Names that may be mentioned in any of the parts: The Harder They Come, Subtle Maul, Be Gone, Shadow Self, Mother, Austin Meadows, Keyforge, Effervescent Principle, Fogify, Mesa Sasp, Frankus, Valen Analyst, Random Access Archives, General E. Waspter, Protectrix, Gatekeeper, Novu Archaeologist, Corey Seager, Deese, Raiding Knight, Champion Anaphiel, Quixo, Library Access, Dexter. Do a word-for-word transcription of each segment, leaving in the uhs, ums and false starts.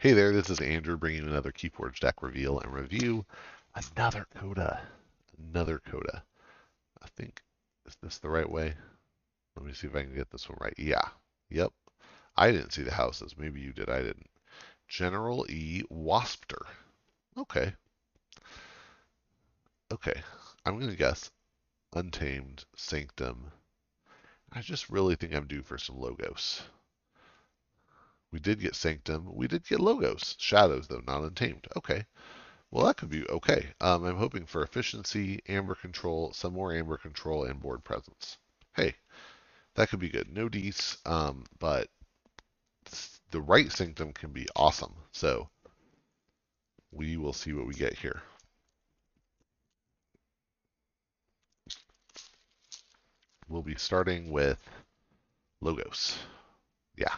Hey there, this is Andrew bringing another Keyforge deck reveal and review. Another coda. Another coda. I think, is this the right way? Let me see if I can get this one right. Yeah. Yep. I didn't see the houses. Maybe you did. I didn't. General E. Waspter. Okay. Okay. I'm going to guess Untamed, Sanctum. I just really think I'm due for some Logos. We did get Sanctum. We did get Logos. Shadows, though, not Untamed. Okay. Well, that could be okay. Um, I'm hoping for efficiency, amber control, some more amber control, and board presence. Hey, that could be good. No Deese, um, but the right Sanctum can be awesome. So we will see what we get here. We'll be starting with Logos. Yeah.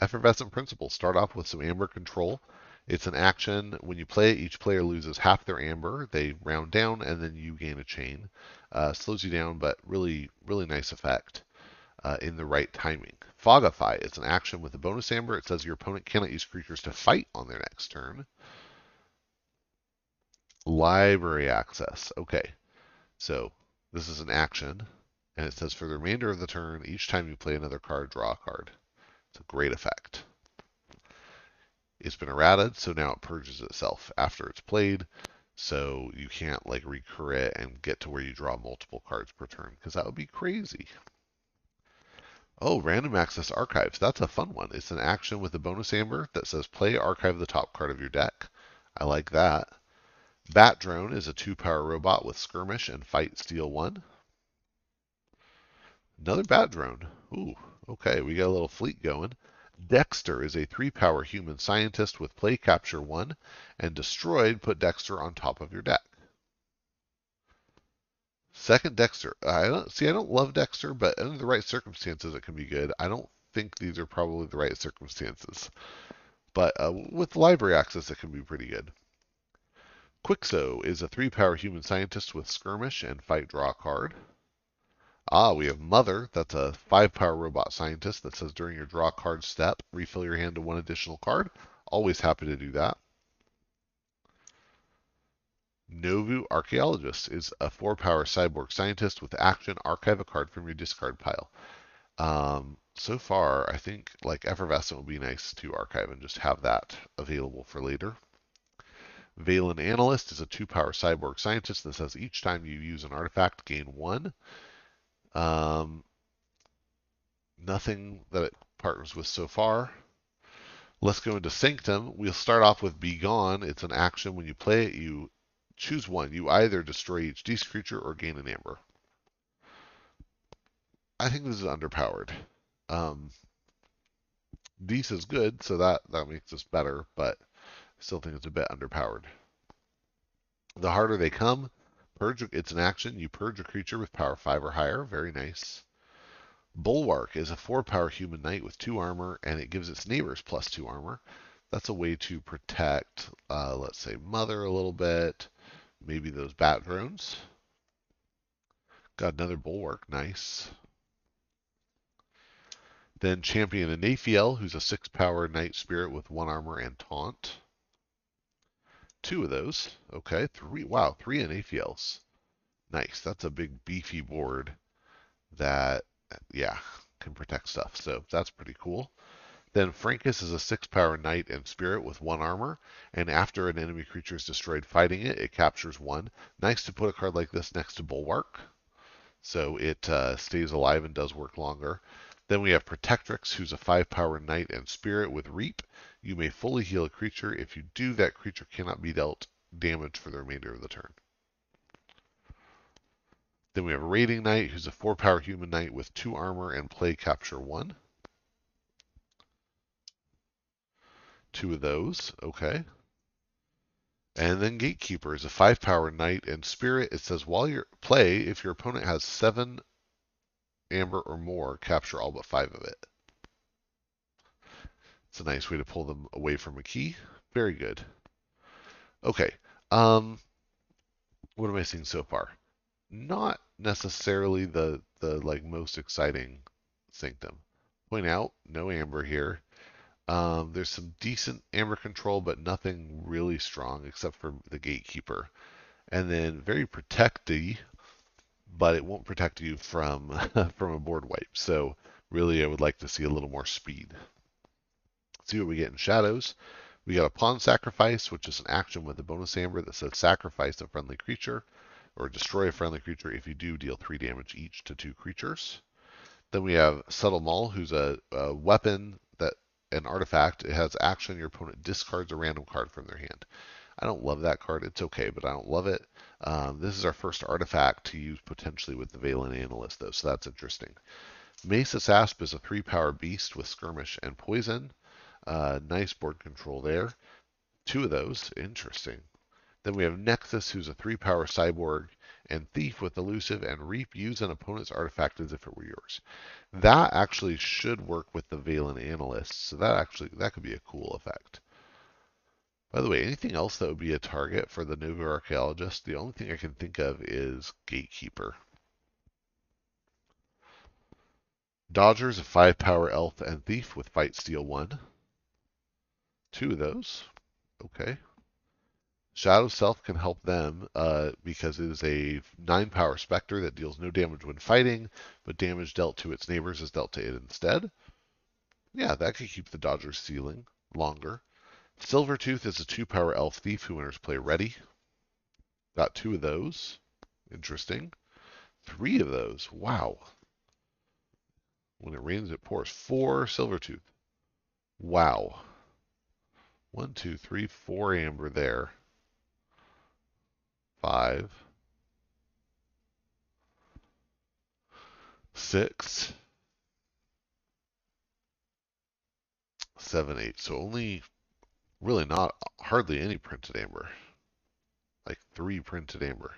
Effervescent Principle. Start off with some amber control. It's an action. When you play it, each player loses half their amber. They round down, and then you gain a chain. Uh, slows you down, but really, really nice effect uh, in the right timing. Fogify. It's an action with a bonus amber. It says your opponent cannot use creatures to fight on their next turn. Library Access. Okay. So this is an action, and it says for the remainder of the turn, each time you play another card, draw a card. It's a great effect. It's been errated, so now it purges itself after it's played, so you can't like recur it and get to where you draw multiple cards per turn, because that would be crazy. Oh, Random Access Archives. That's a fun one. It's an action with a bonus amber that says play, archive the top card of your deck. I like that. Bat Drone is a two-power robot with skirmish and fight, steal one. Another Bat Drone. Ooh. Okay, we got a little fleet going. Dexter is a three-power human scientist with play, capture one, and destroyed. Put Dexter on top of your deck. Second Dexter. I don't see. I don't love Dexter, but under the right circumstances, it can be good. I don't think these are probably the right circumstances, but uh, with Library Access, it can be pretty good. Quixo is a three-power human scientist with skirmish and fight, draw a card. Ah, we have Mother. That's a five-power robot scientist that says during your draw card step, refill your hand to one additional card. Always happy to do that. Novu Archaeologist is a four-power cyborg scientist with action, archive a card from your discard pile. Um, so far, I think like Effervescent would be nice to archive and just have that available for later. Valen Analyst is a two-power cyborg scientist that says each time you use an artifact, gain one. Um, nothing that it partners with so far. Let's go into Sanctum. We'll start off with Be Gone. It's an action. When you play it, you choose one. You either destroy each Deese creature or gain an amber. I think this is underpowered. Um, Deese is good, so that, that makes this better, but I still think it's a bit underpowered. The Harder They Come. Purge, it's an action. You purge a creature with power five or higher. Very nice. Bulwark is a four-power human knight with two armor, and it gives its neighbors plus two armor. That's a way to protect, uh, let's say, Mother a little bit. Maybe those Bat Drones. Got another Bulwark. Nice. Then Champion Anaphiel, who's a six-power knight spirit with one armor and taunt. Two of those. Okay, three. Wow, three Anaphiels. Nice. That's a big, beefy board that, yeah, can protect stuff. So that's pretty cool. Then Frankus is a six-power knight and spirit with one armor, and after an enemy creature is destroyed fighting it, it captures one. Nice to put a card like this next to Bulwark, so it uh, stays alive and does work longer. Then we have Protectrix, who's a five-power knight and spirit with reap. You may fully heal a creature. If you do, that creature cannot be dealt damage for the remainder of the turn. Then we have Raiding Knight, who's a four-power human knight with two armor and play capture one. Two of those, okay. And then Gatekeeper is a five-power knight and spirit. It says while you're play, if your opponent has seven amber or more, capture all but five of it. It's a nice way to pull them away from a key. Very good. Okay. Um, what am I seeing so far? Not necessarily the the like most exciting Sanctum. Point out, no amber here. Um, there's some decent Amber control, but nothing really strong except for the Gatekeeper. And then very protecty, but it won't protect you from, from a board wipe. So really, I would like to see a little more speed. Let's see what we get in Shadows. We got a Pawn Sacrifice, which is an action with a bonus Amber that says sacrifice a friendly creature, or destroy a friendly creature. If you do, deal three damage each to two creatures. Then we have Subtle Maul, who's a, a weapon, that an artifact. It has action. Your opponent discards a random card from their hand. I don't love that card. It's okay, but I don't love it. Um, this is our first artifact to use potentially with the Valen Analyst, though, so that's interesting. Mesa Sasp is a three-power beast with skirmish and poison. Uh, nice board control there. Two of those. Interesting. Then we have Nexus, who's a three-power cyborg, and Thief with Elusive and Reap. Use an opponent's artifact as if it were yours. That actually should work with the Valen Analyst, so that actually that could be a cool effect. By the way, anything else that would be a target for the Novu Archaeologist? The only thing I can think of is Gatekeeper. Dodger is a five-power elf and thief with Fight Steal one. Two of those. Okay. Shadow Self can help them uh, because it is a nine-power Spectre that deals no damage when fighting, but damage dealt to its neighbors is dealt to it instead. Yeah, that could keep the Dodger ceiling longer. Silvertooth is a two-power elf thief who enters play ready. Got two of those. Interesting. Three of those. Wow. When it rains, it pours. Four Silvertooth. Wow. One, two, three, four Amber there. Five, six, seven, eight. So only really not hardly any printed amber, like three printed amber.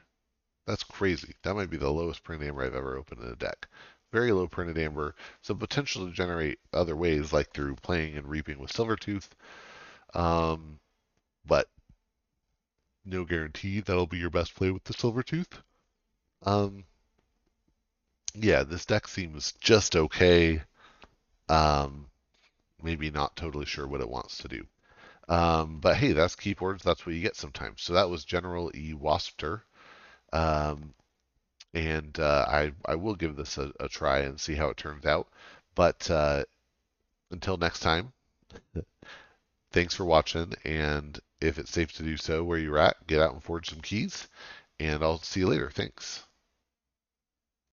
That's crazy. That might be the lowest printed amber I've ever opened in a deck. Very low printed amber. So potential to generate other ways, like through playing and reaping with Silvertooth. Um, but no guarantee that'll be your best play with the Silvertooth. Um, yeah, this deck seems just okay. Um, maybe not totally sure what it wants to do. Um, but hey, that's Keyforge. That's what you get sometimes. So that was General E. Waspter. Um, and uh, I, I will give this a, a try and see how it turns out. But uh, until next time, thanks for watching. And if it's safe to do so where you're at, get out and forge some keys. And I'll see you later. Thanks.